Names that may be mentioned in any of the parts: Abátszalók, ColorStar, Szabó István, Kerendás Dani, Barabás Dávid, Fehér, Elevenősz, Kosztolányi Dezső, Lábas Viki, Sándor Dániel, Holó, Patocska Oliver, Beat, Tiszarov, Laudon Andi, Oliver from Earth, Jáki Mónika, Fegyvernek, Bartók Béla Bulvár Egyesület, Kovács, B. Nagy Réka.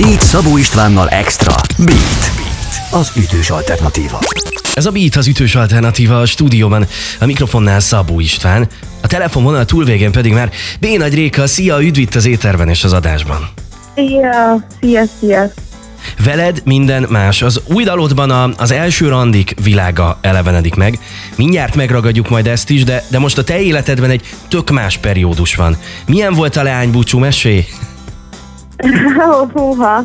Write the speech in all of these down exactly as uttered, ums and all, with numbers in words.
Beat Szabó Istvánnal extra. Beat. Beat. Az ütős alternatíva. Ez a Beat az ütős alternatíva, a stúdióban, a mikrofonnál Szabó István, a telefonvonal túlvégén pedig már B. Nagy Réka. Szia, üdv itt az éterben és az adásban. Szia, szia, szia. Veled minden más. Az új dalodban a, az első randik világa elevenedik meg. Mindjárt megragadjuk majd ezt is, de, de most a te életedben egy tök más periódus van. Milyen volt a leánybúcsú, mesélj? Húha!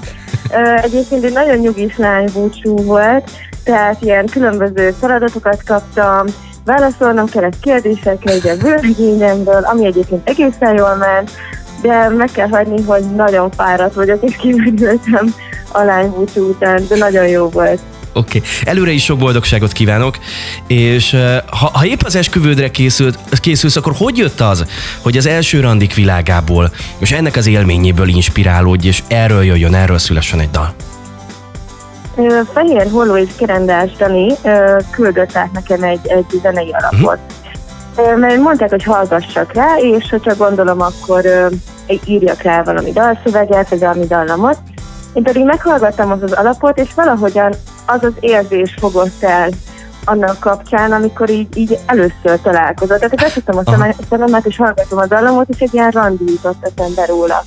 Egyébként egy nagyon nyugis leánybúcsú volt, tehát ilyen különböző feladatokat kaptam, válaszolnom kellett kérdésekre, ugye a vőlegényemből, ami egyébként egészen jól ment, de meg kell hagyni, hogy nagyon fáradt vagyok, és kimegültem a leánybúcsú után, de nagyon jó volt. Oké, okay. Előre is sok boldogságot kívánok, és ha, ha épp az esküvődre készült, készülsz, akkor hogy jött az, hogy az első randik világából, és ennek az élményéből inspirálódj, és erről jöjjön, erről szülessen egy dal? Fehér, Holó és Kerendás Dani küldött át nekem egy, egy zenei alapot. Uh-huh. Mert mondták, hogy hallgassak rá, és hogyha gondolom, akkor írjak rá valami dalszöveget, vagy valami dallamot. Én pedig meghallgattam az az alapot, és valahogyan az az érzés fogott el annak kapcsán, amikor így, így először találkozott. Tehát becsültem a szememet, és hallgatom a dallamot, és egy ilyen randi jutott eszembe róla.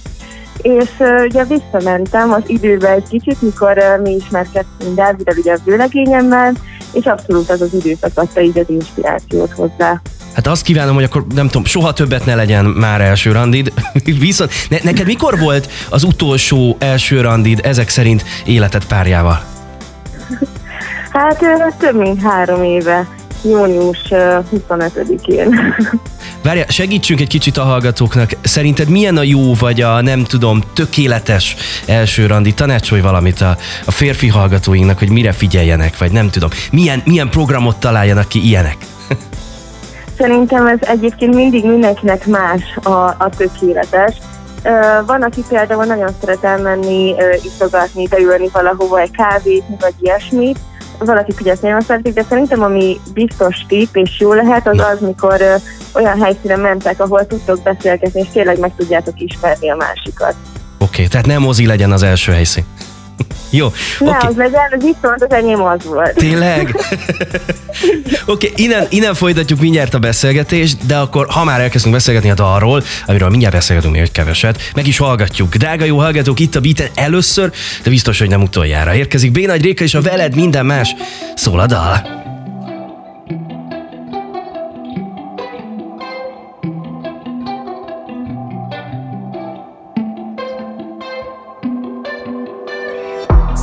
És uh, ugye visszamentem az időbe egy kicsit, mikor uh, mi ismerkedtünk Dávidel, ugye a vőlegényemmel, és abszolút az az időszak adta így az inspirációt hozzá. Hát azt kívánom, hogy akkor nem tudom, soha többet ne legyen már első randid. Viszont ne, neked mikor volt az utolsó első randid ezek szerint életed párjával? Hát több mint három éve, június huszonötödikén. Várjál, segítsünk egy kicsit a hallgatóknak. Szerinted milyen a jó vagy a nem tudom, tökéletes első randi? Tanácsolj valamit a, a férfi hallgatóinknak, hogy mire figyeljenek, vagy nem tudom. Milyen, milyen programot találjanak ki ilyenek? Szerintem ez egyébként mindig mindenkinek más a, a tökéletes. Van, aki például nagyon szeret elmenni, iszogatni, beülni valahova egy kávét, vagy ilyesmit. Valaki figyelsz nagyon szeretik, de szerintem ami biztos tipp és jó lehet, az az, mikor ö, olyan helyszínen mentek, ahol tudtok beszélgetni, és tényleg meg tudjátok ismerni a másikat. Oké, okay, tehát nem mozi legyen az első helyszín. Jó, oké. Okay. Ne, az legyen, viszont az enyém az volt. Tényleg? Oké, okay, innen, innen folytatjuk mindjárt a beszélgetést, de akkor ha már elkezdünk beszélgetni a dalról, amiről mindjárt beszélgetünk, hogy keveset, meg is hallgatjuk. Drága jó hallgatók, itt a Beaten először, de biztos, hogy nem utoljára. Érkezik B. Nagy Réka, és a veled minden más szól a dal.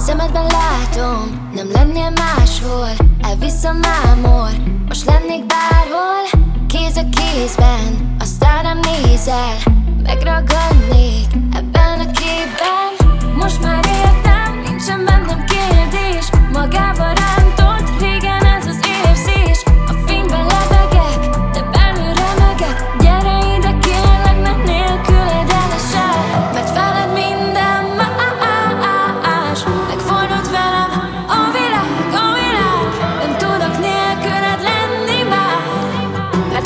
Szemedben látom, nem lennél máshol, elvisz a mámor, most lennék bárhol. Kéz a kézben, aztán nem nézel, megragadnék ebben a képben. Most már értem, nincsen bennem kérdés, magába rántott, régen ez az érzés. A fényben lebegek, de belül remegek, gyere ide kérlek, nem nélküled elesel, mert veled minden más.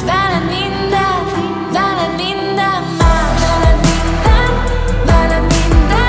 Veled minden más, veled minden, veled minden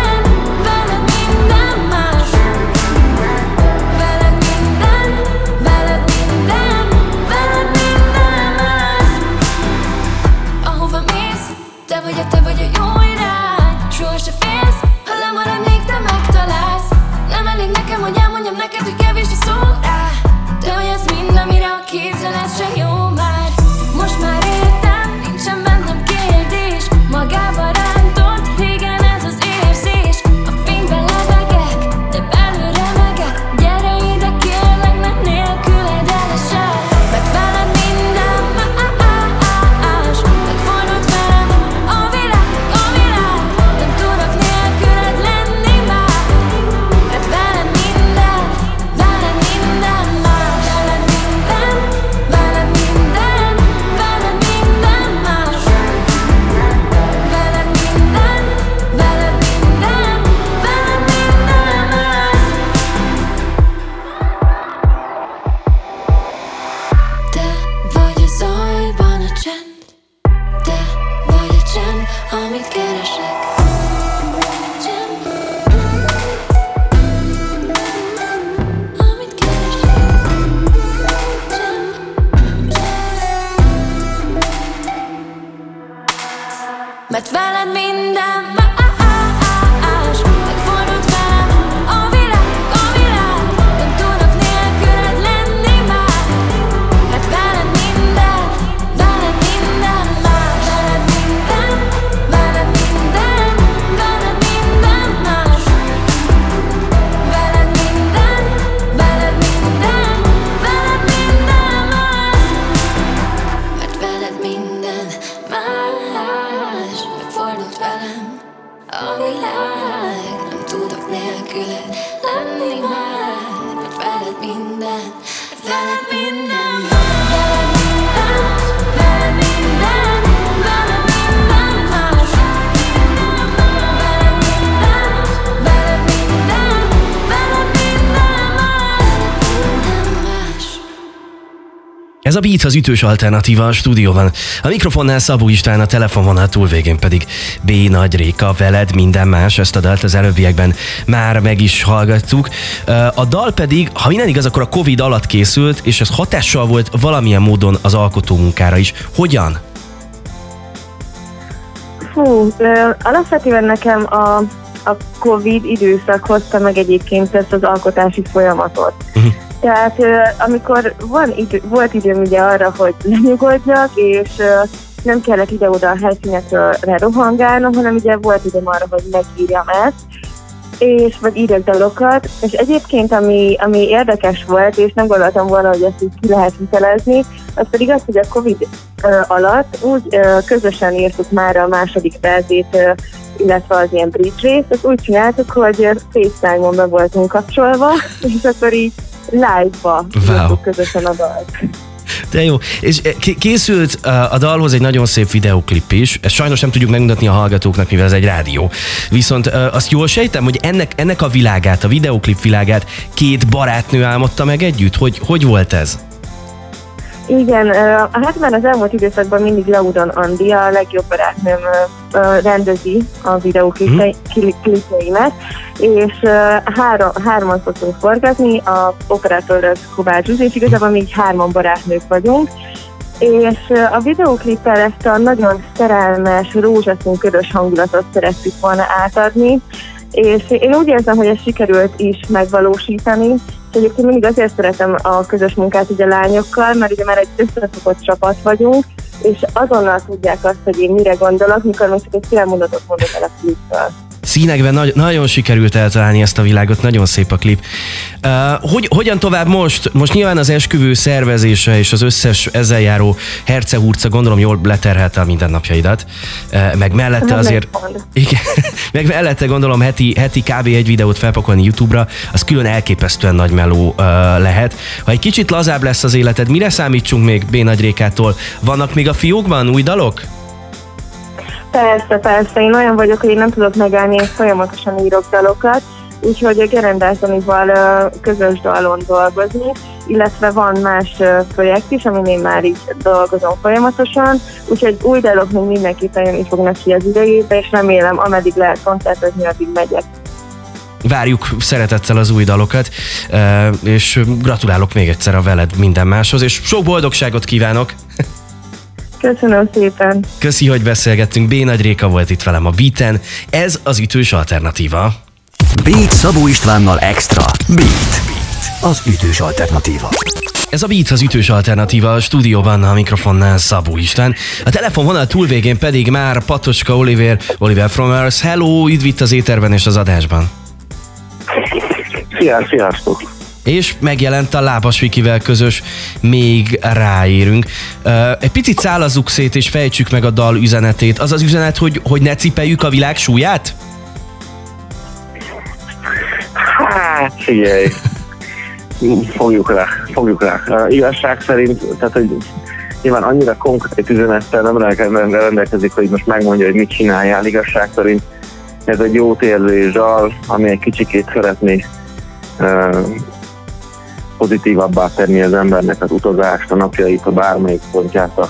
mert veled minden más. Megfordult velem a világ, a világ, nem tudok nélküled lenni már, mert veled minden, veled minden más. Veled minden, veled minden, veled minden más. Veled minden, veled minden, veled minden más, mert veled minden más. Megfordult velem a világ, nem tudok nélküled lenni már, mert veled minden, veled minden más. Veled minden, veled minden, veled minden más. Veled minden, veled minden, veled minden más. Veled minden más. Ez a Beat, az ütős alternatíva a stúdióban. A mikrofonnál Szabó István, a telefonvonal túlvégén pedig B. Nagy Réka, veled minden más. Ezt a dalt az előbbiekben már meg is hallgattuk. A dal pedig, ha minden igaz, akkor a Covid alatt készült, és ez hatással volt valamilyen módon az alkotómunkára is. Hogyan? Hú, alapvetően nekem a, a Covid időszak hozta meg egyébként ezt az alkotási folyamatot. Uh-huh. Tehát amikor van idő, volt időm ugye arra, hogy lenyugodjak, és nem kellett ide-oda a helyszínekről lerohangálnom, hanem ugye volt időm arra, hogy megírjam ezt, és vagy írjak dalokat, és egyébként ami, ami érdekes volt, és nem gondoltam volna, hogy ezt így ki lehet hitelezni, az pedig az, hogy a Covid alatt úgy közösen írtuk már a második verzét, illetve az ilyen bridge részt, azt úgy csináltuk, hogy FaceTime-on be voltunk kapcsolva, és akkor így live-ba jöttük közösen a dalt. De jó, és készült a dalhoz egy nagyon szép videóklip is, ezt sajnos nem tudjuk megmutatni a hallgatóknak, mivel ez egy rádió. Viszont azt jól sejtem, hogy ennek, ennek a világát, a videóklip világát két barátnő álmodta meg együtt? Hogy, hogy volt ez? Igen, hát már az elmúlt időszakban mindig Laudon Andi, a legjobb barátnőm rendezi a videóklipjeimet, és három, hárman szoktunk forgatni, a operátor az Kovács, és igazából még hárman barátnők vagyunk, és a videóklippel ezt a nagyon szerelmes, rózsaszín, körös hangulatot szerettük volna átadni, és én úgy érzem, hogy ez sikerült is megvalósítani, és egyébként mindig azért szeretem a közös munkát ugye lányokkal, mert ugye már egy összeszokott csapat vagyunk, és azonnal tudják azt, hogy én mire gondolok, mikor most egy fél mondatot mondok el a klipről. Színekben nagy, nagyon sikerült eltalálni ezt a világot, nagyon szép a klip. Uh, hogy, hogyan tovább most? Most nyilván az esküvő szervezése és az összes ezzel járó hercehurca, gondolom jól leterhelte a mindennapjaidat, uh, meg mellette nem azért... Igen, meg mellette gondolom heti, heti kb. Egy videót felpakolni YouTube-ra, az külön elképesztően nagy meló uh, lehet. Ha egy kicsit lazább lesz az életed, mire számítsunk még B. Nagy Rékától? Vannak még a fiókban új dalok? Persze, persze. Én olyan vagyok, hogy én nem tudok megállni, és folyamatosan írok dalokat, úgyhogy a Kerendás Danival közös dalon dolgozni, illetve van más projekt is, amin én már így dolgozom folyamatosan, úgyhogy új dalok még mindenképpen jönni fognak ki az idejébe, és remélem, ameddig lehet koncertezni, addig megyek. Várjuk szeretettel az új dalokat, és gratulálok még egyszer a veled minden máshoz, és sok boldogságot kívánok! Köszönöm szépen. Köszi, hogy beszélgettünk. B. Nagy Réka volt itt velem a Beaten. Ez az ütős alternatíva. Beat Szabó Istvánnal extra. Beat. Az ütős alternatíva. Ez a Beat, az ütős alternatíva, a stúdióban a mikrofonnál Szabó István. A telefonvonal túlvégén pedig már Patocska Oliver, Oliver from Earth. Hello, üdv itt az éterben és az adásban. Szia, sziasztok. És megjelent a Lábas Vikivel közös, még ráérünk. Egy picit szálazzuk szét és fejtsük meg a dal üzenetét. Az az üzenet, hogy, hogy ne cipeljük a világ súlyát? Hát, figyelj! Fogjuk rá, fogjuk rá. A igazság szerint, tehát, hogy nyilván annyira konkrét üzenettel nem rendelkezik, hogy most megmondja, hogy mit csináljál. Igazság szerint ez egy jót érző dal, ami egy kicsikét szeretné pozitívabbá tenni az embernek az utazást, a napjait, a bármelyik pontját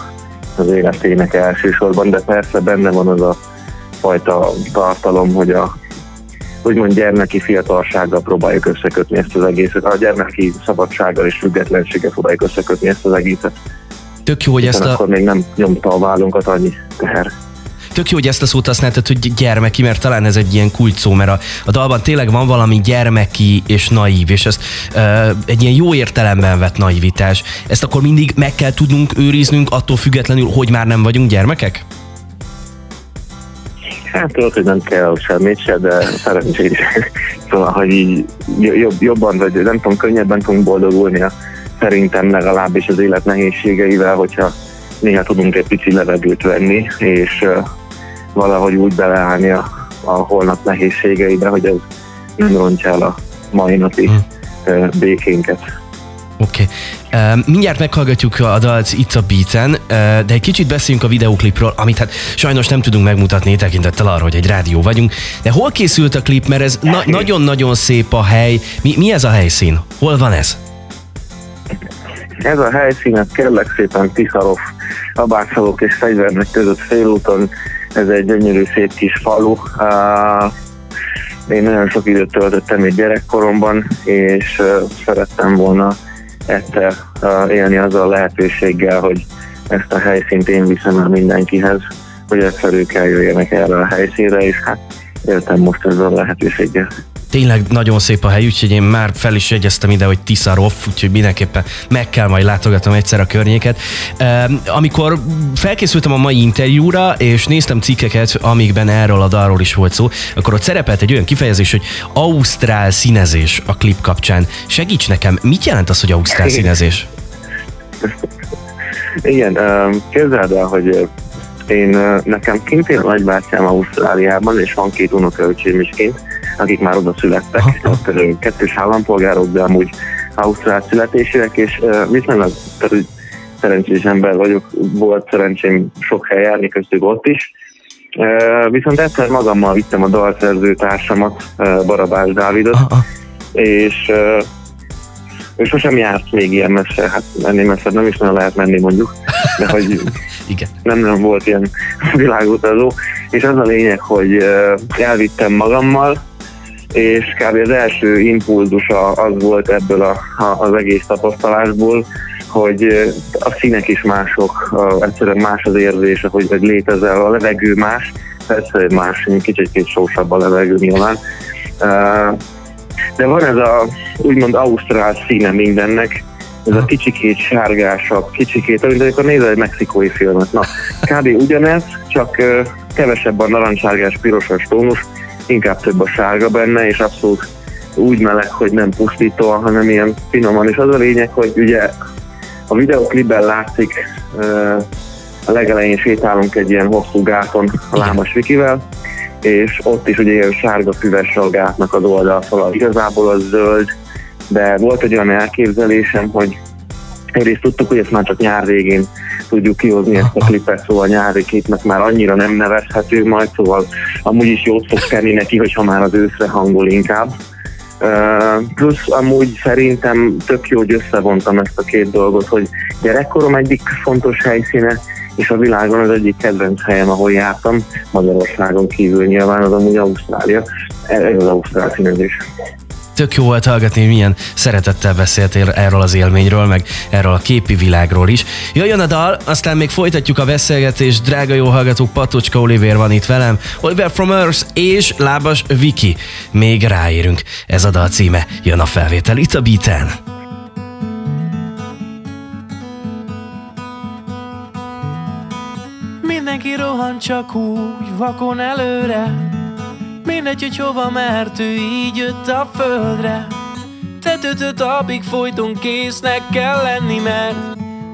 az életének elsősorban, de persze benne van az a fajta tartalom, hogy a úgymond gyermeki fiatalsággal próbáljuk összekötni ezt az egészet, a gyermeki szabadsággal és függetlenséggel próbáljuk összekötni ezt az egészet. Tök jó, hogy ezt a... akkor még nem nyomta a vállunkat annyi teher. tök jó, hogy ezt a szót használtad, hogy gyermeki, mert talán ez egy ilyen kulcsszó, mert a, a dalban tényleg van valami gyermeki és naív, és ez uh, egy ilyen jó értelemben vett naivitás. Ezt akkor mindig meg kell tudnunk őriznünk, attól függetlenül, hogy már nem vagyunk gyermekek? Hát tudod, hogy nem kell semmit se, de szerencsére is. Szóval, hogy így jobb, jobban, vagy nem tudom, könnyebben tudunk boldogulnia, szerintem legalábbis az élet nehézségeivel, hogyha néha tudunk egy pici levegőt venni, és uh, valahogy úgy beleállni a, a holnap nehézségeibe, hogy ez nem rontja el a mai napi uh, békénket. Oké. Okay. Uh, mindjárt meghallgatjuk a dalt itt a Beaten, uh, de egy kicsit beszéljünk a videóklipről, amit hát sajnos nem tudunk megmutatni, tekintettel arra, hogy egy rádió vagyunk. De hol készült a klip, mert ez na- nagyon-nagyon szép a hely. Mi, mi ez a helyszín? Hol van ez? Ez a helyszín, kérlek szépen, Tiszarov, Abátszalók és Fegyvernek között félúton. Ez egy gyönyörű, szép kis falu. Uh, én nagyon sok időt töltöttem egy gyerekkoromban, és uh, szerettem volna ettel uh, élni azzal a lehetőséggel, hogy ezt a helyszínt én viszem el mindenkihez, hogy egyszerűen jöjjenek erre a helyszínre, és hát éltem most ezzel a lehetőséggel. Tényleg nagyon szép a hely, úgyhogy én már fel is jegyeztem ide, hogy Tiszarov, úgyhogy mindenképpen meg kell majd látogatnom egyszer a környéket. Amikor felkészültem a mai interjúra, és néztem cikkeket, amikben erről a dalról is volt szó, akkor ott szerepelt egy olyan kifejezés, hogy ausztrál színezés a klip kapcsán. Segíts nekem, mit jelent az, hogy ausztrál színezés? Igen, képzeld el, hogy én, nekem kint él a nagybátyám Ausztráliában, és van két unokaöcsém is kint, akik már oda születtek, tehát kettős állampolgárok, de amúgy ausztrál születésűek, és uh, viszonylag szerencsés ember vagyok, volt szerencsém sok hely járni, köztük ott is. Uh, viszont egyszer magammal vittem a dalszerző társamat, uh, Barabás Dávidot, és, uh, és sosem járt még ilyen messze, hát menni messze nem is nagyon lehet menni mondjuk, de hogy igen. Nem, nem volt ilyen világutazó, és az a lényeg, hogy uh, elvittem magammal, és kb. Az első impulzusa az volt ebből a, a, az egész tapasztalásból, hogy a színek is mások, a, egyszerűen más az érzése, hogy, hogy létezel, a levegő más, egyszerűen más, kicsit-két sósabb a levegő nyilván. Uh, de van ez a úgymond ausztrál színe mindennek, ez a kicsikét sárgásabb, kicsikét, mint amikor nézel egy mexikói filmet. Na, kb. Ugyanez, csak uh, kevesebb a narancssárgás, pirosas tónus, inkább több a sárga benne, és abszolút úgy meleg, hogy nem pusztítóan, hanem ilyen finoman. És az a lényeg, hogy ugye a videóklipben látszik, uh, a legelején sétálunk egy ilyen hosszú gáton a Lábas Vikivel, és ott is ugye ilyen sárga füves a gátnak az oldalfala. Igazából az zöld, de volt egy olyan elképzelésem, hogy egyrészt tudtuk, hogy ezt már csak nyár végén tudjuk kihozni ezt a klipet, szóval a nyári képnek már annyira nem nevezhető majd, szóval amúgy is jót fog tenni neki, hogyha már az őszre hangol inkább. Uh, plusz amúgy szerintem tök jó, hogy összevontam ezt a két dolgot, hogy gyerekkorom egyik fontos helyszíne, és a világon az egyik kedvenc helyem, ahol jártam, Magyarországon kívül nyilván, az amúgy Ausztrália, ez az ausztrál színezés. Tök jó volt hallgatni, hogy milyen szeretettel beszéltél erről az élményről, meg erről a képi világról is. Jöjjön a dal, aztán még folytatjuk a beszélgetést. Drága jó hallgatók, Patocska Oliver van itt velem, Oliver from Earth és Lábas Viki. Még ráérünk. Ez a dal címe. Jön a felvétel itt a Beaten. Mindenki rohan csak úgy, vakon előre. Mindegy, hogy hova mert, ő így jött a földre. Tetőtől talpig folyton késznek kell lenni, mert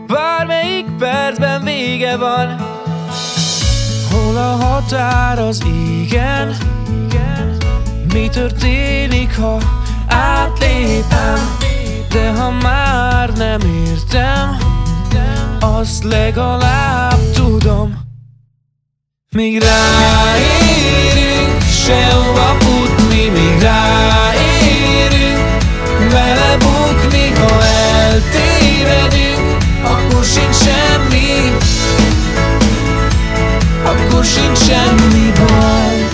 bármelyik percben vége van. Hol a határ az igen? Mi történik, ha átlépem? De ha már nem értem, azt legalább tudom. Míg ráérünk, sehova futni, míg ráérünk, vele bukni, ha eltévedünk, akkor sincs semmi, akkor sincs semmi baj.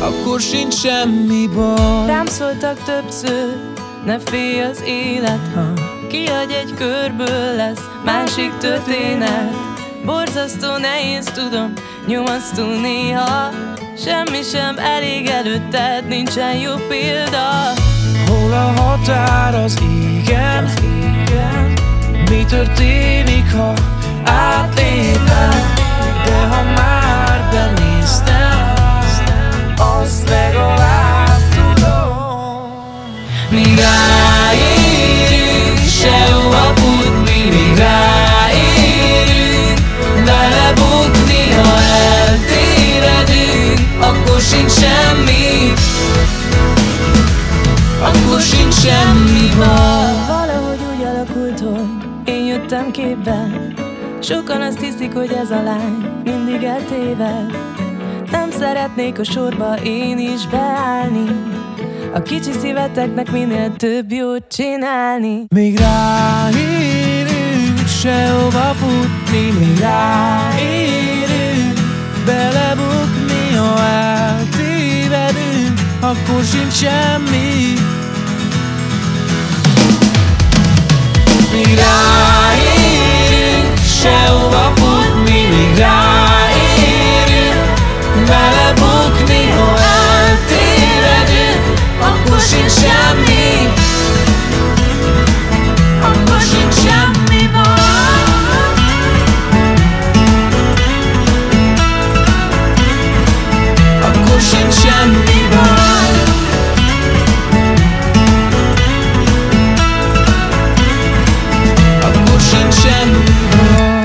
Akkor sincs semmi baj. Rám szóltak többször, ne félj az élet, ha kiadj egy körből lesz másik történet. Borzasztó nehéz, tudom, nyomasztó néha, semmi sem elég előtted, nincsen jó példa. Hol a határ az igen? Mi történik, ha átlépem? De ha már benéztem, azt legalább tudom. Míg ráérünk, sehova futni, míg ráérünk, belebukni, ha eltévedünk, akkor sincs semmi, akkor sincs semmi baj. Valahogy úgy alakult, hogy én jöttem képben. Sokan azt hiszik, hogy ez a lány mindig eltéved. Nem szeretnék a sorba én is beállni, a kicsi szíveteknek minél több jót csinálni. Még ráérünk, sehova futni, még ráérünk, belebukni, ha eltévedünk, akkor sincs semmi. Még ráérünk, sehova futni, míg ráérünk, belebukni, ha eltévedünk, akkor sincs semmi, akkor sincs semmi baj. Akkor sincs semmi baj. Akkor sincs semmi baj.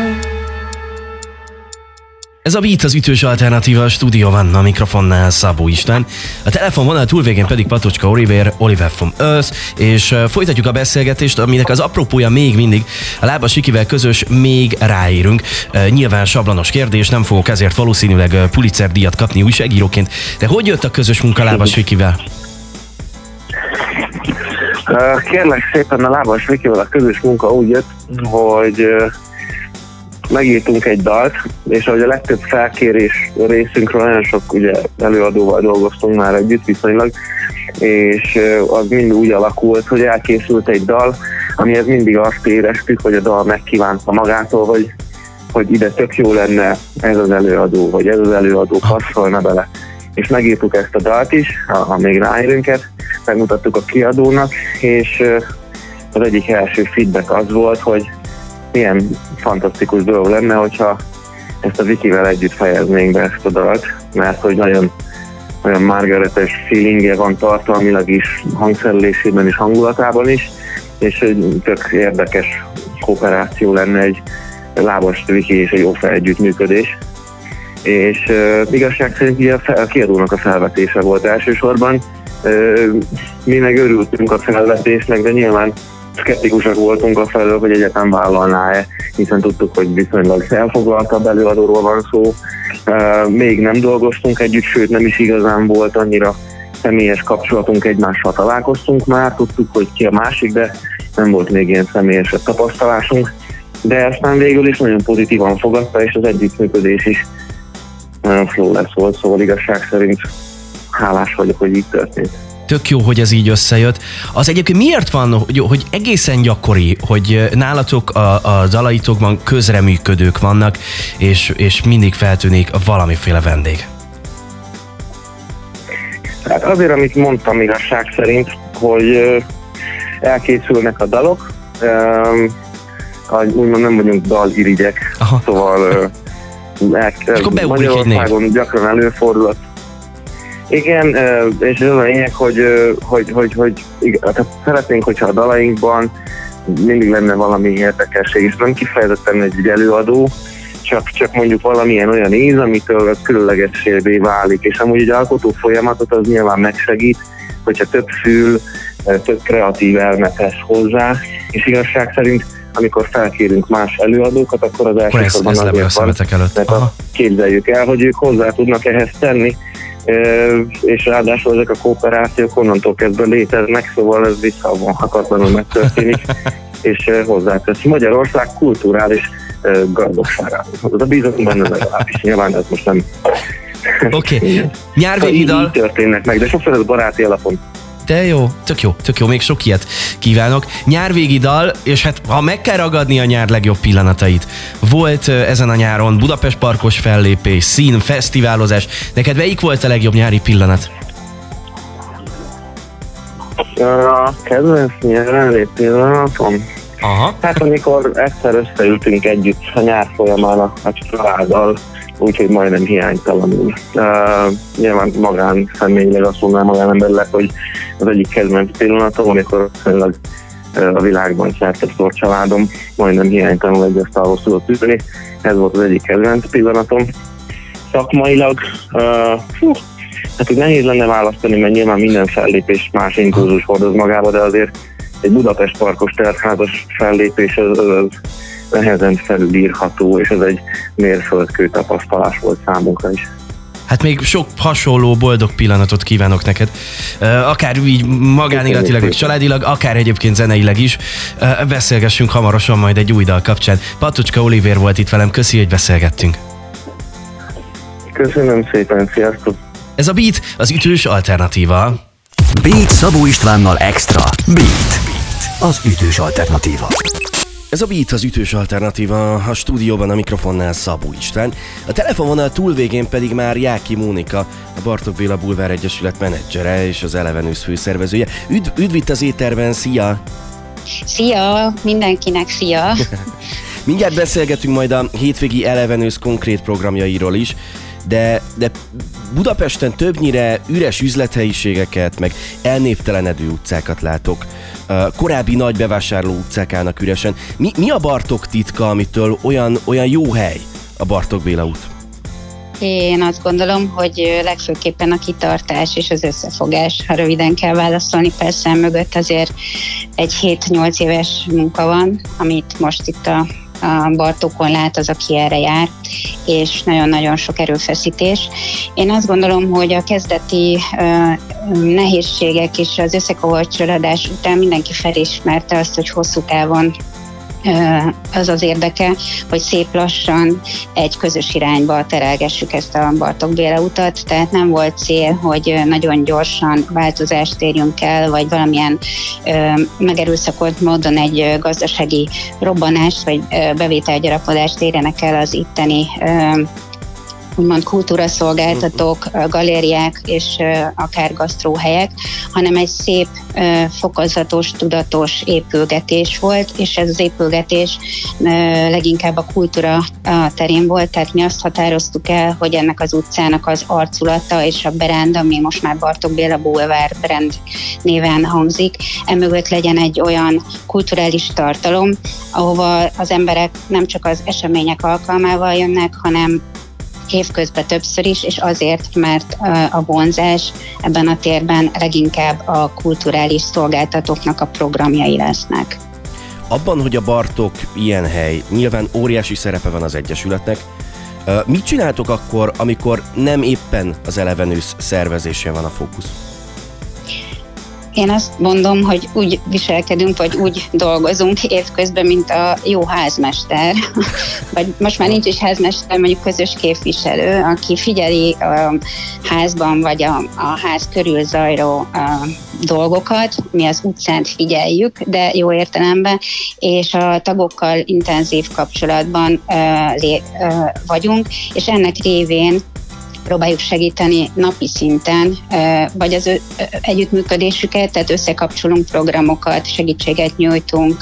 Ez a Beat, az ütős alternatíva, a stúdióban, a mikrofonnál Szabó István. A telefonvonal túlvégén pedig Patocska Oliver, Oliver from Earth, és folytatjuk a beszélgetést, aminek az apropója még mindig a Lábas Vikivel közös még ráérünk. Nyilván sablanos kérdés, nem fogok ezért valószínűleg Pulitzer-díjat kapni újságíróként. De hogy jött a közös munka Lábas Vikivel? Kérlek szépen, a Lábas Vikivel a közös munka úgy jött, hogy megírtunk egy dalt, és ahogy a legtöbb felkérés részünkről, nagyon sok ugye előadóval dolgoztunk már együtt viszonylag, és az mind úgy alakult, hogy elkészült egy dal, amihez mindig azt éreztük, hogy a dal megkívánta magától, vagy hogy ide tök jó lenne ez az előadó, vagy ez az előadó passzolna bele. És megírtuk ezt a dalt is, ha még ráérünket, megmutattuk a kiadónak, és az egyik első feedback az volt, hogy milyen fantasztikus dolog lenne, hogyha ezt a Vikivel együtt fejeznénk be ezt a dalt, mert hogy nagyon olyan Margaret-es feelingje van tartalmilag is, hangszerelésében is, hangulatában is, és egy tök érdekes kooperáció lenne egy Lábas Viki és egy Ofe együttműködés. És e, igazság szerint ugye a kiadónak a felvetése volt elsősorban. E, mi meg örültünk a felvetésnek, de nyilván szkeptikusak voltunk a felől, hogy egyetem vállalná-e, hiszen tudtuk, hogy viszonylag elfoglaltabb előadóról van szó. Még nem dolgoztunk együtt, sőt nem is igazán volt annyira személyes kapcsolatunk, egymással találkoztunk már, tudtuk, hogy ki a másik, de nem volt még ilyen személyes tapasztalásunk. De aztán végül is nagyon pozitívan fogadta, és az együttműködés is nagyon flawless volt, szóval igazság szerint hálás vagyok, hogy így történt. Tök jó, hogy ez így összejött. Az egyébként miért van, hogy, hogy egészen gyakori, hogy nálatok a, a dalaitokban közreműködők vannak, és, és mindig feltűnik valamiféle vendég? Hát azért, amit mondtam igazság szerint, hogy elkészülnek a dalok, úgymond nem vagyunk dalirigyek, aha, szóval Magyarországon gyakran előfordul. Igen, és az a lényeg, hogy, hogy, hogy, hogy igen, szeretnénk, hogyha a dalainkban mindig lenne valami érdekesség, és nem kifejezetten egy előadó, csak, csak mondjuk valamilyen olyan íz, amitől az különlegességé válik, és amúgy egy alkotó folyamatot az nyilván megsegít, hogyha több fül, több kreatív elmet tesz hozzá, és igazság szerint amikor felkérünk más előadókat, akkor az elsősorban azért van, mert képzeljük el, hogy ők hozzá tudnak ehhez tenni, és ráadásul ezek a kooperációk onnantól kezdve léteznek, szóval ez visszavonhatatlanul megtörténik, és hozzátesz Magyarország kulturális gazdagságához. Az a bízom benne legalábbis, nyilván ez most nem... Oké, okay. Nyárvégi dal... történnek meg, de sokszor ez baráti alapon De jó, tök jó, tök jó, még sok ilyet kívánok. Nyárvégi dal, és hát ha meg kell ragadni a nyár legjobb pillanatait. Volt ezen a nyáron Budapest parkos fellépés, szín, fesztiválozás. Neked melyik volt a legjobb nyári pillanat? A kedvenc nyári pillanatom? Aha. Hát amikor egyszer összeültünk együtt a nyár folyamán a családdal, úgyhogy majdnem hiánytalanul. Uh, nyilván magán személyileg azt mondanám magánemberleg, hogy az egyik kedvenc pillanatom, amikor uh, a világban szertesztő a családom, majdnem hiánytalanul egy asztalhoz tudott ülni. Ez volt az egyik kedvenc pillanatom. Szakmailag, uh, hú, hát így nehéz lenne választani, mert nyilván minden fellépés más impulzus hordoz magába, de azért egy Budapest parkos teltházas fellépés az, az nehezen felülírható, és ez egy mérföldkő tapasztalás volt számunkra is. Hát még sok hasonló boldog pillanatot kívánok neked. Akár így magánéletileg, vagy családilag, akár egyébként zeneileg is. Beszélgessünk hamarosan majd egy új dal kapcsán. Patocska Oliver volt itt velem, köszi, hogy beszélgettünk. Köszönöm szépen, sziasztok! Ez a Beat, az ütős alternatíva. Beat Szabó Istvánnal extra. Beat, az ütős alternatíva. Ez a Beat, az ütős alternatíva, a stúdióban a mikrofonnál Szabó István, a telefonvonal túlvégén pedig már Jáki Mónika, a Bartók Béla Bulvár Egyesület menedzsere és az Elevenősz főszervezője. Üdv, üdv itt az éterben, szia! Szia! Mindenkinek szia! Mindjárt beszélgetünk majd a hétvégi Elevenősz konkrét programjairól is, de, de Budapesten többnyire üres üzlethelyiségeket, meg elnéptelenedő utcákat látok. Korábbi nagy bevásárló utcák állnak üresen. Mi, mi a Bartók titka, amitől olyan, olyan jó hely a Bartók Béla út? Én azt gondolom, hogy legfőképpen a kitartás és az összefogás. Ha röviden kell válaszolni, persze mögött azért egy hét-nyolc éves munka van, amit most itt a a Bartókon lát az, aki erre jár, és nagyon-nagyon sok erőfeszítés. Én azt gondolom, hogy a kezdeti uh, nehézségek és az összekovácsolódás után mindenki felismerte azt, hogy hosszú távon az az érdeke, hogy szép lassan egy közös irányba terelgessük ezt a Bartók Béla utat, tehát nem volt cél, hogy nagyon gyorsan változást érjünk el, vagy valamilyen ö, megerőszakolt módon egy gazdasági robbanást, vagy bevételgyarapodást érjenek el az itteni ö, úgymond kultúraszolgáltatók, galériák és akár gasztróhelyek, hanem egy szép, fokozatos, tudatos épülgetés volt, és ez az épülgetés leginkább a kultúra terén volt, tehát mi azt határoztuk el, hogy ennek az utcának az arculata és a brand, ami most már Bartók Béla Bulvár brand néven hangzik, emögött legyen egy olyan kulturális tartalom, ahova az emberek nem csak az események alkalmával jönnek, hanem évközben többször is, és azért, mert a vonzás ebben a térben leginkább a kulturális szolgáltatóknak a programjai lesznek. Abban, hogy a Bartók ilyen hely, nyilván óriási szerepe van az Egyesületnek. Mit csináltok akkor, amikor nem éppen az Elevenősz szervezésén van a fókusz? Én azt mondom, hogy úgy viselkedünk, vagy úgy dolgozunk évközben, mint a jó házmester. Vagy most már nincs is házmester, mondjuk közös képviselő, aki figyeli a házban, vagy a, a ház körül zajló dolgokat. Mi az utcát figyeljük, de jó értelemben, és a tagokkal intenzív kapcsolatban ö, lé, ö, vagyunk, és ennek révén próbáljuk segíteni napi szinten, vagy az együttműködésüket, tehát összekapcsolunk programokat, segítséget nyújtunk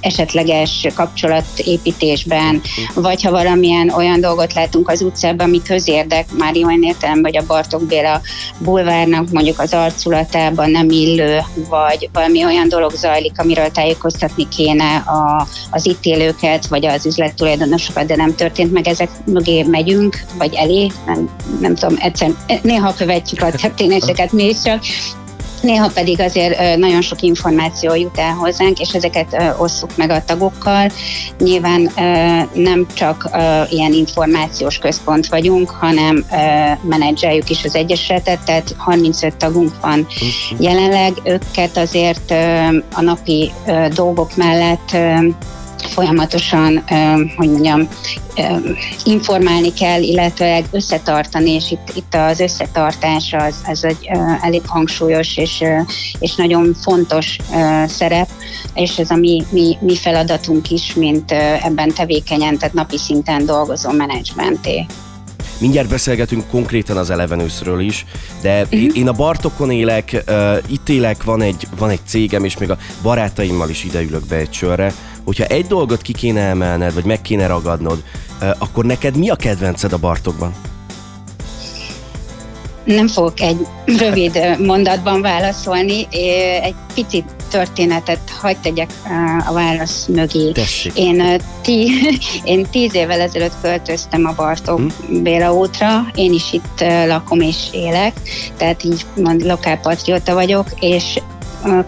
esetleges kapcsolatépítésben, vagy ha valamilyen olyan dolgot látunk az utcában, ami közérdek, már olyan értelemben, hogy a Bartók Béla bulvárnak mondjuk az arculatában nem illő, vagy valami olyan dolog zajlik, amiről tájékoztatni kéne a, az itt élőket, vagy az üzlettulajdonosokat, de nem történt meg, ezek mögé megyünk, vagy elé, nem, nem tudom, egyszerűen néha követjük a történéseket mi is csak, néha pedig azért nagyon sok információ jut el hozzánk, és ezeket osszuk meg a tagokkal. Nyilván nem csak ilyen információs központ vagyunk, hanem menedzseljük is az Egyesületet, tehát harmincöt tagunk van jelenleg, őket azért a napi dolgok mellett folyamatosan, hogy mondjam, informálni kell, illetve összetartani, és itt, itt az összetartás az, az egy elég hangsúlyos és, és nagyon fontos szerep, és ez a mi, mi, mi feladatunk is, mint ebben tevékenyen, tehát napi szinten dolgozó menedzsmenté. Mindjárt beszélgetünk konkrétan az elevenőszről is, de én a Bartokon élek, itt élek, van egy, van egy cégem, és még a barátaimmal is ideülök be egy sörre. Hogyha egy dolgot ki kéne emelned, vagy meg kéne ragadnod, akkor neked mi a kedvenced a Bartokban? Nem fogok egy rövid mondatban válaszolni, egy picit történetet hadd tegyek a válasz mögé. Én, tí, én tíz évvel ezelőtt költöztem a Bartók hmm. Béla útra, én is itt lakom és élek, tehát így lokálpatrióta vagyok, és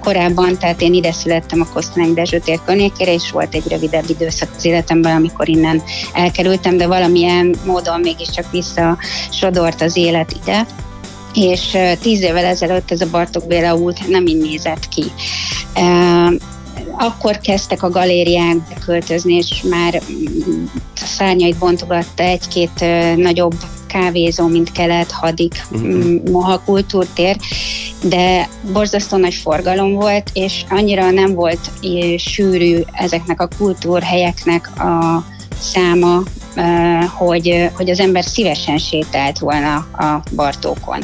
korábban, tehát én ide születtem a Kosztolányi Dezső tér környékére, és volt egy rövidebb időszak az életemben, amikor innen elkerültem, de valamilyen módon mégiscsak visszasodort az élet ide, és tíz évvel ezelőtt ez a Bartók Béla út nem így nézett ki. Akkor kezdtek a galériák költözni, és már szárnyait bontogatta egy-két nagyobb kávézó, mint Kelet, Hadik, Moha kultúrtér, de borzasztó nagy forgalom volt, és annyira nem volt sűrű ezeknek a kultúrhelyeknek a száma, hogy, hogy az ember szívesen sétált volna a Bartókon.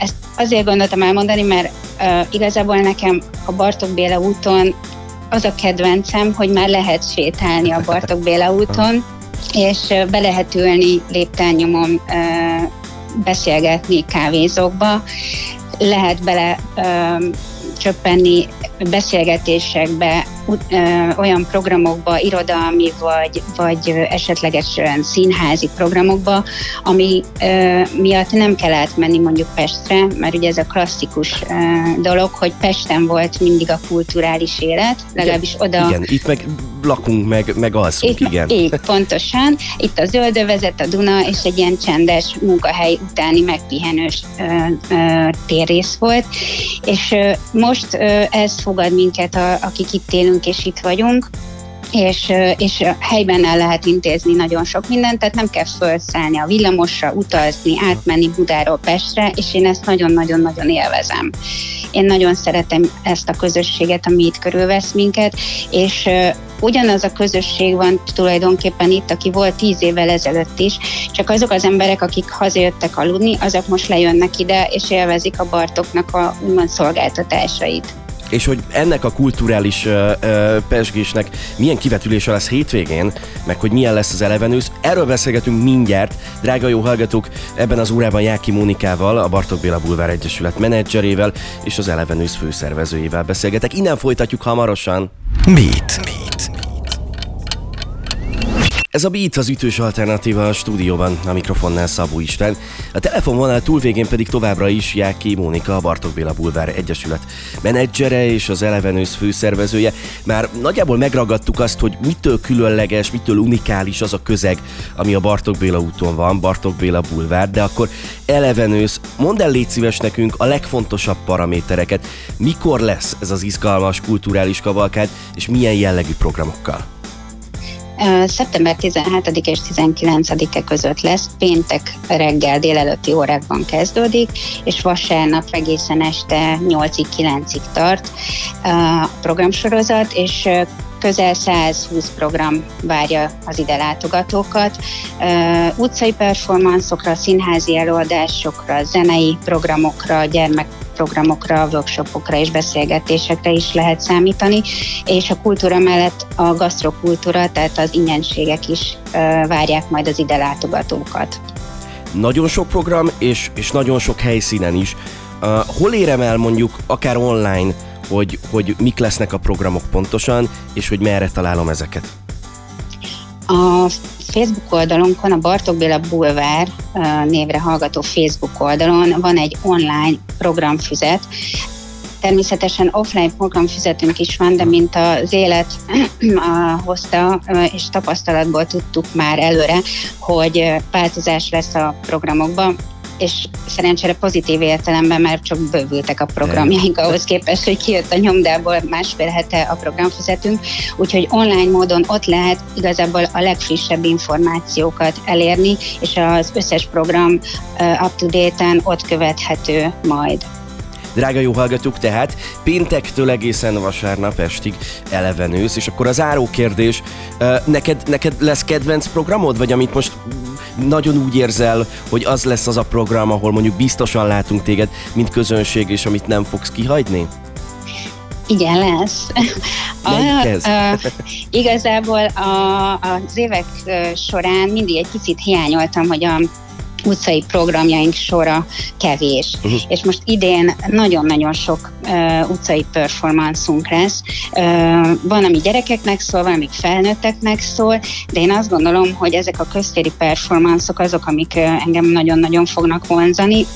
Ezt azért gondoltam elmondani, mert igazából nekem a Bartók Béla úton az a kedvencem, hogy már lehet sétálni a Bartók Béla úton, és be lehet ülni léptányomon, beszélgetni kávézókba, lehet bele ö, csöppenni beszélgetésekbe, ö, olyan programokba, irodalmi vagy, vagy esetlegesen színházi programokba, ami ö, miatt nem kell átmenni mondjuk Pestre, mert ugye ez a klasszikus ö, dolog, hogy Pesten volt mindig a kulturális élet, legalábbis oda... Igen, itt meg lakunk, meg, meg alszunk, itt, igen. Így, pontosan. Itt a zöld övezet, a Duna, és egy ilyen csendes munkahely utáni megpihenős ö, ö, térrész volt, és ö, most ö, ez fogad minket, a, akik itt élünk és itt vagyunk, és, és helyben el lehet intézni nagyon sok mindent, tehát nem kell felszállni a villamosra, utazni, átmenni Budáról Pestre, és én ezt nagyon-nagyon-nagyon élvezem. Én nagyon szeretem ezt a közösséget, ami itt körülvesz minket, és ugyanaz a közösség van tulajdonképpen itt, aki volt tíz évvel ezelőtt is, csak azok az emberek, akik hazajöttek aludni, azok most lejönnek ide, és élvezik a Bartoknak a úgymond szolgáltatásait. És hogy ennek a kulturális uh, uh, pezsgésnek milyen kivetülése lesz hétvégén, meg hogy milyen lesz az elevenősz, erről beszélgetünk mindjárt. Drága jó hallgatók, ebben az órában Jáki Mónikával, a Bartók Béla Bulvár Egyesület menedzserével és az elevenősz főszervezőjével beszélgetek. Innen folytatjuk hamarosan. Beat. Beat. Ez a Beat, az ütős alternatíva a stúdióban, a mikrofonnál Szabó István. A telefonvonal túlvégén pedig továbbra is Jáki Mónika, a Bartók Béla Bulvár Egyesület menedzsere és az elevenősz főszervezője. Már nagyjából megragadtuk azt, hogy mitől különleges, mitől unikális az a közeg, ami a Bartók Béla úton van, Bartók Béla Bulvár, de akkor elevenősz, mondd el légy szíves nekünk a legfontosabb paramétereket. Mikor lesz ez az izgalmas kulturális kavalkád, és milyen jellegű programokkal? Szeptember tizenhetedike és tizenkilencedike között lesz, péntek reggel délelőtti órákban kezdődik, és vasárnap egészen este nyolcig-kilencig tart a programsorozat, és közel százhúsz program várja az ide látogatókat. Uh, utcai performanszokra, színházi előadásokra, zenei programokra, gyermekprogramokra, workshopokra és beszélgetésekre is lehet számítani, és a kultúra mellett a gasztrokultúra, tehát az ingyenségek is uh, várják majd az ide látogatókat. Nagyon sok program, és, és nagyon sok helyszínen is. Uh, hol érem el mondjuk akár online, Hogy, hogy mik lesznek a programok pontosan, és hogy merre találom ezeket? A Facebook oldalunkon, a Bartók Béla Bulvár névre hallgató Facebook oldalon van egy online programfüzet. Természetesen offline programfüzetünk is van, de mint az élet hozta, és tapasztalatból tudtuk már előre, hogy változás lesz a programokban. és szerencsére pozitív értelemben már csak bővültek a programjaink ahhoz képest, hogy kijött a nyomdából másfél hete a programfüzetünk, úgyhogy online módon ott lehet igazából a legfrissebb információkat elérni, és az összes program up-to-date-en ott követhető majd. Drága jó hallgatók, tehát péntektől egészen vasárnap estig eleven ősz, és akkor a záró kérdés, neked, neked lesz kedvenc programod, vagy amit most nagyon úgy érzel, hogy az lesz az a program, ahol mondjuk biztosan látunk téged, mint közönség, és amit nem fogsz kihagyni? Igen, lesz. A, a, igazából a, az évek során mindig egy kicsit hiányoltam, hogy a utcai programjaink sora kevés. Uh-huh. És most idén nagyon-nagyon sok uh, utcai performance-unk lesz. Uh, van, ami gyerekeknek szól, van, ami felnőtteknek szól, de én azt gondolom, hogy ezek a köztéri performance-ok azok, amik uh, engem nagyon-nagyon fognak vonzani,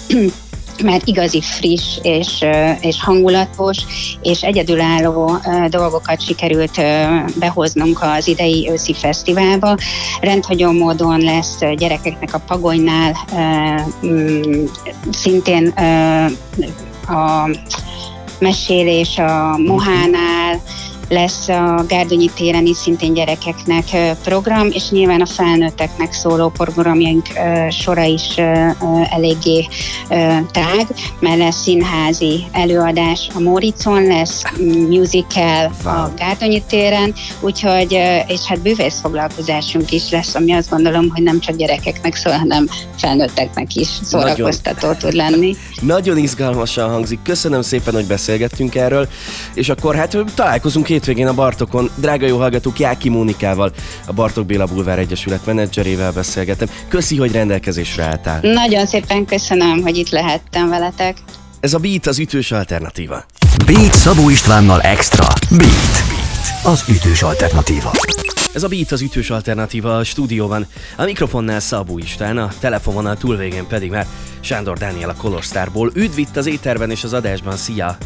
mert igazi friss és, uh, és hangulatos, és egyedülálló uh, dolgokat sikerült uh, behoznunk az idei őszi fesztiválba. Rendhagyó módon lesz gyerekeknek a Pagonynál uh, um, szintén uh, a mesélés a Mohánál, lesz a Gárdonyi téren is szintén gyerekeknek program, és nyilván a felnőtteknek szóló programjaink sora is eléggé tág, mert lesz színházi előadás a Móricon, lesz musical a Gárdonyi téren, úgyhogy, és hát bűvész foglalkozásunk is lesz, ami azt gondolom, hogy nem csak gyerekeknek szól, hanem felnőtteknek is szórakoztató Nagyon. tud lenni. Nagyon izgalmasan hangzik, köszönöm szépen, hogy beszélgettünk erről, és akkor hát találkozunk két Hétvégén a Bartokon. Drága jó hallgatók, Jáki Mónikával, a Bartók Béla Bulvár Egyesület menedzserével beszélgettem. Köszi, hogy rendelkezésre álltál. Nagyon szépen köszönöm, hogy itt lehettem veletek. Ez a Beat, az ütős alternatíva. Beat Szabó Istvánnal extra. Beat. Beat. Az ütős alternatíva. Ez a Beat, az ütős alternatíva a stúdióban. A mikrofonnál Szabó István, a telefonvonal túlvégén pedig már Sándor Dániel a ColorStarból. Üdv itt az éterben és az adásban. Szia!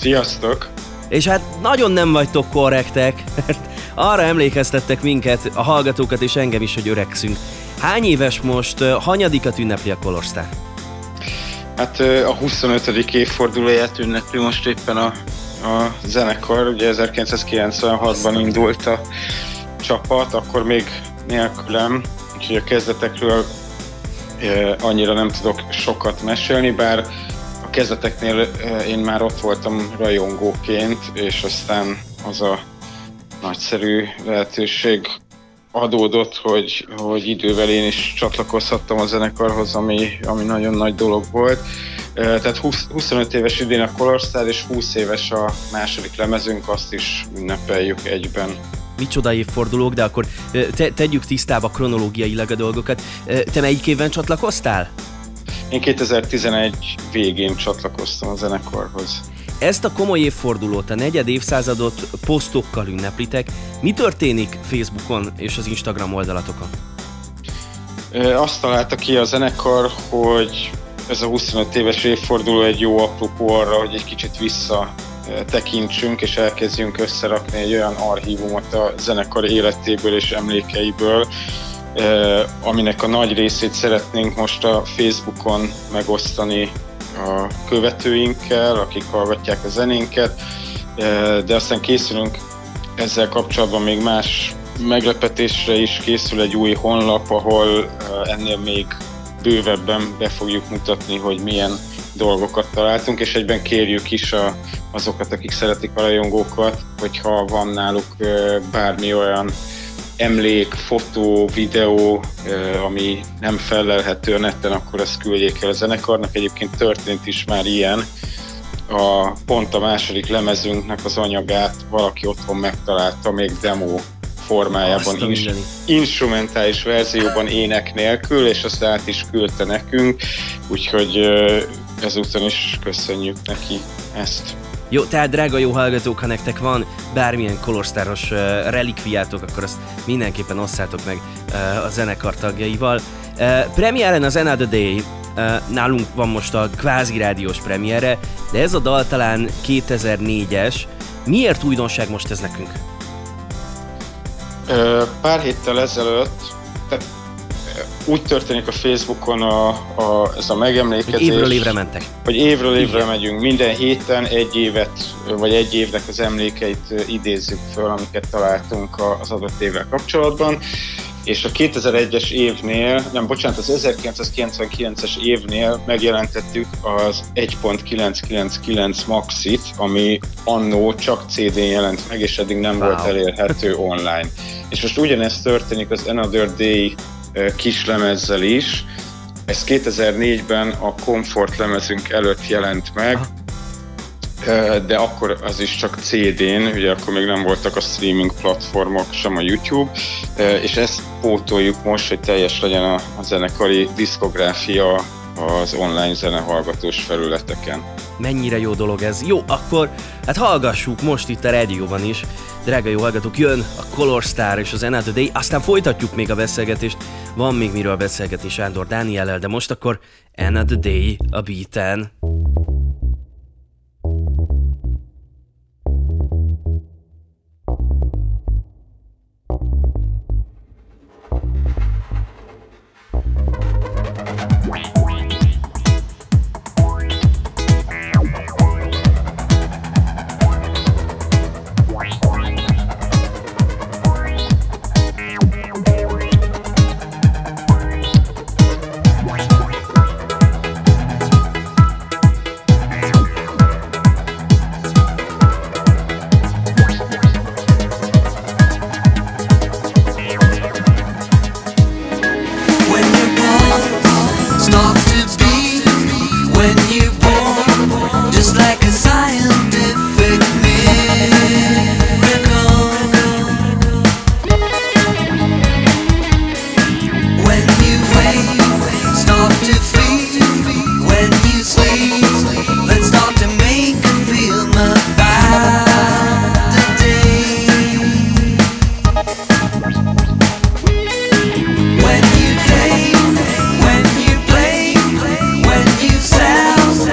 Sziasztok! És hát nagyon nem vagytok korrektek, mert arra emlékeztettek minket, a hallgatókat és engem is, hogy öregszünk. Hány éves most, hanyadikat ünnepli a ColorStar? Hát a huszonötödik évfordulóját ünnepli most éppen a, a zenekar, ugye ezerkilencszázkilencvenhatban indult a csapat, akkor még nélkülem, úgyhogy a kezdetekről annyira nem tudok sokat mesélni, bár a kezdeteknél én már ott voltam rajongóként, és aztán az a nagyszerű lehetőség adódott, hogy, hogy idővel én is csatlakozhattam a zenekarhoz, ami, ami nagyon nagy dolog volt. Tehát húsz, huszonöt éves idén a ColorStar, és húsz éves a második lemezünk, azt is ünnepeljük egyben. Micsoda évfordulók, de akkor te, tegyük tisztába kronológiailag a dolgokat. Te melyik évben csatlakoztál? Én kétezer-tizenegy végén csatlakoztam a zenekarhoz. Ezt a komoly évfordulót, a negyed évszázadot posztokkal ünneplitek. Mi történik Facebookon és az Instagram oldalatokon? Azt találta ki a zenekar, hogy ez a huszonöt éves évforduló egy jó apropó arra, hogy egy kicsit visszatekintsünk, és elkezdjünk összerakni egy olyan archívumot a zenekar életéből és emlékeiből, aminek a nagy részét szeretnénk most a Facebookon megosztani a követőinkkel, akik hallgatják a zenénket, de aztán készülünk ezzel kapcsolatban még más meglepetésre is, készül egy új honlap, ahol ennél még bővebben be fogjuk mutatni, hogy milyen dolgokat találtunk, és egyben kérjük is a, azokat, akik szeretik a rajongókat, hogyha van náluk bármi olyan emlék, fotó, videó, ami nem fellelhető a neten, akkor ezt küldjék el a zenekarnak. Egyébként történt is már ilyen. A, pont a második lemezünknek az anyagát valaki otthon megtalálta, még demo formájában, ins- instrumentális verzióban ének nélkül, és azt át is küldte nekünk, úgyhogy ezúton is köszönjük neki ezt. Jó, tehát drága jó hallgatók, ha nektek van bármilyen ColorStaros uh, relikviátok, akkor azt mindenképpen osszátok meg uh, a zenekar tagjaival. Uh, premiéren az Another Day, uh, nálunk van most a kvázi rádiós premiére, de ez a dal talán kétezer-négyes. Miért újdonság most ez nekünk? Pár héttel ezelőtt, tehát úgy történik a Facebookon a, a, ez a megemlékezés, hogy évről évre mentek. Hogy évről évre Igen. megyünk, minden héten egy évet, vagy egy évnek az emlékeit idézzük föl, amiket találtunk az adott évvel kapcsolatban. És a kétezer-egyes évnél, nem, bocsánat, az ezerkilencszázkilencvenkilences évnél megjelentettük az egy pont kilencszázkilencvenkilenc Maxit, ami annó csak cé dén jelent meg, és eddig nem wow. volt elérhető online. És most ugyanezt történik az Another Day kislemezzel is. Ez kétezer-négyben a Comfort lemezünk előtt jelent meg, de akkor az is csak cé dén, ugye akkor még nem voltak a streaming platformok, sem a YouTube, és ezt pótoljuk most, hogy teljes legyen a, a zenekari diszkográfia az online zenehallgatós felületeken. Mennyire jó dolog ez. Jó, akkor hát hallgassuk most itt a rádióban is. Drága jó hallgatók, jön a ColorStar és az Another Day, aztán folytatjuk még a beszélgetést. Van még miről beszélgetni Sándor Dániellel, de most akkor Another Day a Beaten. When you play, when you play, when you sound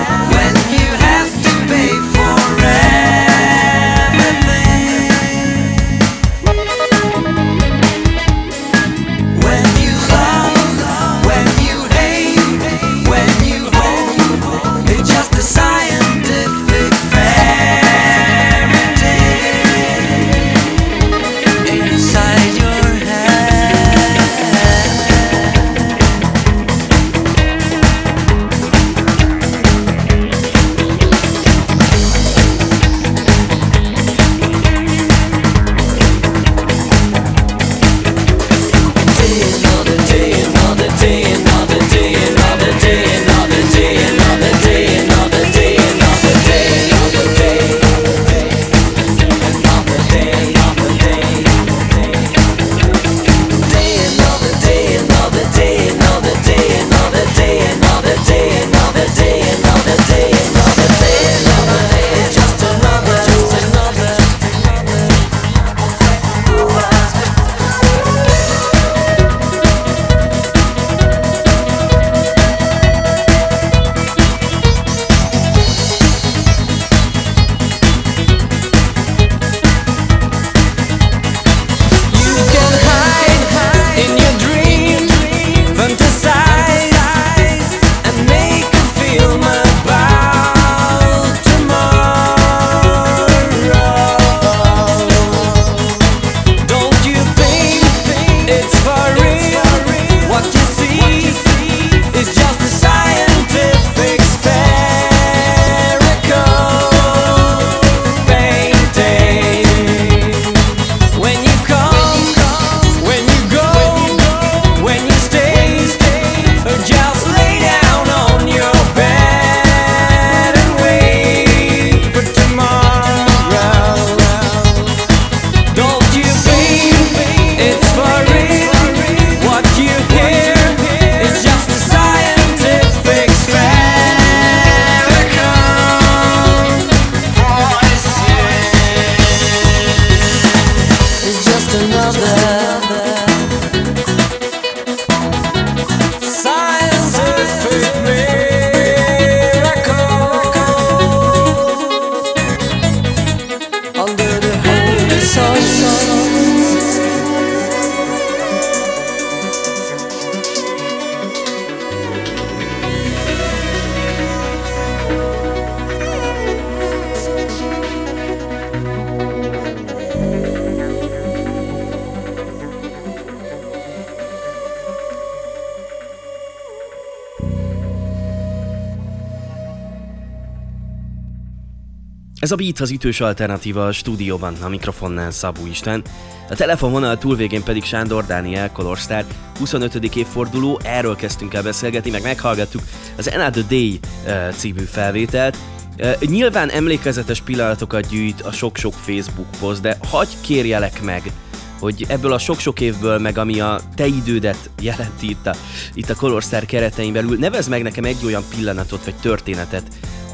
Ez a Beat, az ütős alternatíva a stúdióban, a mikrofonnál Szabó István. A telefonvonal túlvégén pedig Sándor Dániel, ColorStar, huszonötödik évforduló, erről kezdtünk el beszélgetni, meg meghallgattuk az Another Day uh, című felvételt. Uh, nyilván emlékezetes pillanatokat gyűjt a sok-sok Facebook poszt, de hagy kérjelek meg, hogy ebből a sok-sok évből, meg ami a te idődet jelenti itt a, itt a ColorStar keretein belül, nevezd meg nekem egy olyan pillanatot vagy történetet,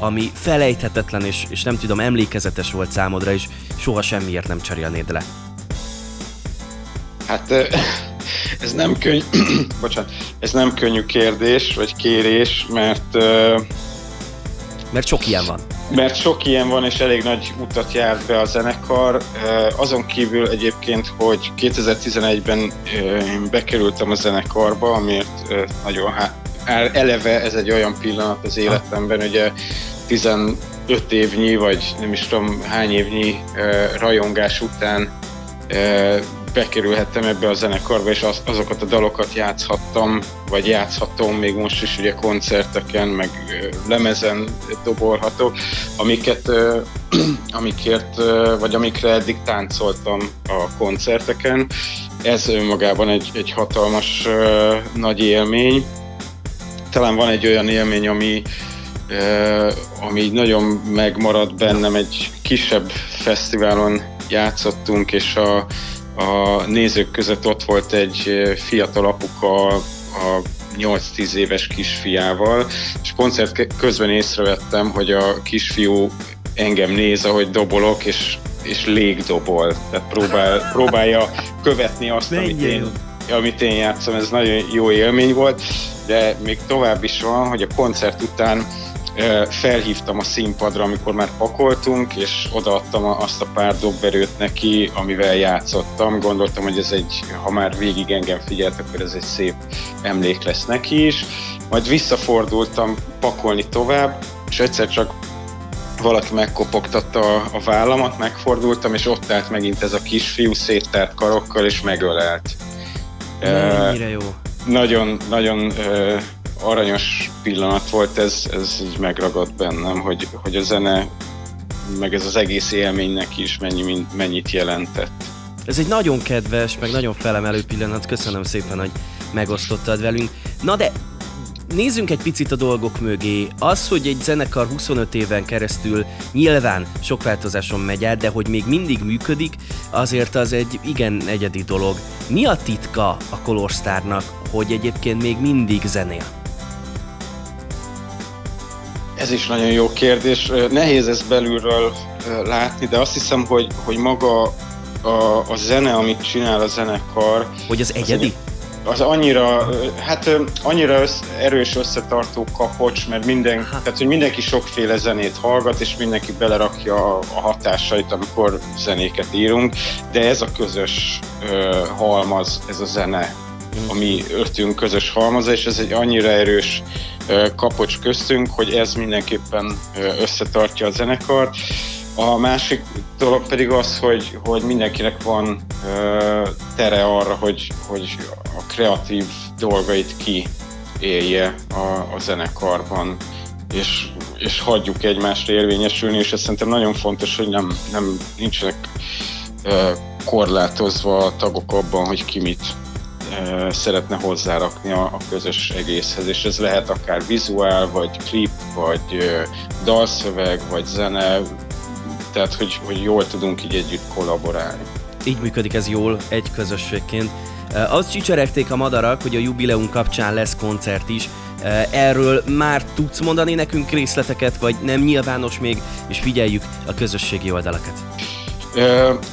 ami felejthetetlen és, és nem tudom, emlékezetes volt számodra, és soha semmiért nem cserélnéd le. Hát ez nem könnyű, bocsánat, ez nem könnyű kérdés, vagy kérés, mert... Mert sok ilyen van. Mert sok ilyen van, és elég nagy utat járt be a zenekar. Azon kívül egyébként, hogy kétezer-tizenegyben bekerültem a zenekarba, amiért nagyon hát eleve ez egy olyan pillanat az életemben, ugye tizenöt évnyi, vagy nem is tudom hány évnyi rajongás után bekerülhettem ebbe a zenekarba, és az, azokat a dalokat játszhattam, vagy játszhatom még most is ugye koncerteken, meg lemezen dobolhatok, amiket, amikért, vagy amikre eddig táncoltam a koncerteken. Ez önmagában egy, egy hatalmas nagy élmény. Talán van egy olyan élmény, ami, ami nagyon megmaradt bennem, egy kisebb fesztiválon játszottunk, és a A nézők között ott volt egy fiatal apuka a nyolc-tíz éves kisfiával, és koncert közben észrevettem, hogy a kisfiú engem néz, ahogy dobolok, és, és légdobol. Tehát próbál, próbálja követni azt, amit én, amit én játszom. Ez nagyon jó élmény volt, de még tovább is van, hogy a koncert után felhívtam a színpadra, amikor már pakoltunk, és odaadtam azt a pár dobverőt neki, amivel játszottam. Gondoltam, hogy ez egy, ha már végig engem figyelt, akkor ez egy szép emlék lesz neki is. Majd visszafordultam pakolni tovább, és egyszer csak valaki megkopogtatta a vállamat, megfordultam, és ott állt megint ez a kisfiú széttárt karokkal, és megölelt. Mennyire jó. Nagyon, nagyon... aranyos pillanat volt ez, ez így megragadt bennem, hogy, hogy a zene, meg ez az egész élménynek is mennyi, mennyit jelentett. Ez egy nagyon kedves, meg nagyon felemelő pillanat, köszönöm szépen, hogy megosztottad velünk. Na de nézzünk egy picit a dolgok mögé. Az, hogy egy zenekar huszonöt éven keresztül nyilván sok változáson megy át, de hogy még mindig működik, azért az egy igen egyedi dolog. Mi a titka a ColorStarnak, hogy egyébként még mindig zenél? Ez is nagyon jó kérdés. Nehéz ezt belülről látni, de azt hiszem, hogy, hogy maga a, a zene, amit csinál a zenekar... Hogy az egyedi? Az, az annyira, hát annyira össz, erős összetartó kapocs, mert minden, tehát, hogy mindenki sokféle zenét hallgat, és mindenki belerakja a, a hatásait, amikor zenéket írunk, de ez a közös ö, halmaz, ez a zene, a mi ötünk közös halmaza, és ez egy annyira erős kapocs köztünk, hogy ez mindenképpen összetartja a zenekart. A másik dolog pedig az, hogy, hogy mindenkinek van tere arra, hogy, hogy a kreatív dolgait kiélje a, a zenekarban, és, és hagyjuk egymást érvényesülni, és ez szerintem nagyon fontos, hogy nem, nem nincsenek korlátozva a tagok abban, hogy ki mit szeretne hozzárakni a közös egészhez, és ez lehet akár vizuál, vagy klip, vagy dalszöveg, vagy zene, tehát hogy, hogy jól tudunk így együtt kollaborálni. Így működik ez jól egy közösségként. Azt csicseregték a madarak, hogy a jubileum kapcsán lesz koncert is. Erről már tudsz mondani nekünk részleteket, vagy nem nyilvános még, és figyeljük a közösségi oldalakat. Ö-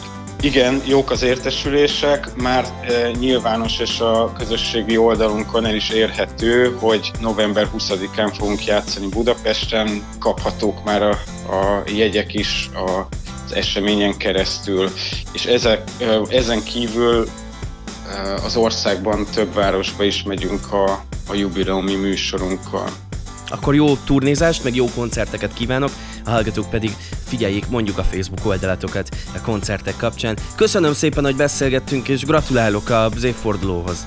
Igen, jók az értesülések, már e, nyilvános és a közösségi oldalunkon el is érhető, hogy november huszadikán fogunk játszani Budapesten, kaphatók már a, a jegyek is a, az eseményen keresztül, és ezek, e, ezen kívül e, az országban több városba is megyünk a, a jubileumi műsorunkkal. Akkor jó turnézást, meg jó koncerteket kívánok, a hallgatók pedig figyeljék mondjuk a Facebook oldalatokat a koncertek kapcsán. Köszönöm szépen, hogy beszélgettünk, és gratulálok az évfordulóhoz.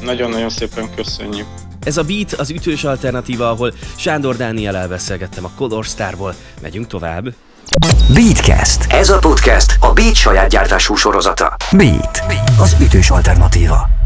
Nagyon-nagyon szépen köszönjük. Ez a Beat, az ütős alternatíva, ahol Sándor Dániellel beszélgettem a ColorStarból. Megyünk tovább. Beatcast. Ez a podcast a Beat saját gyártású sorozata. Beat, az ütős alternatíva.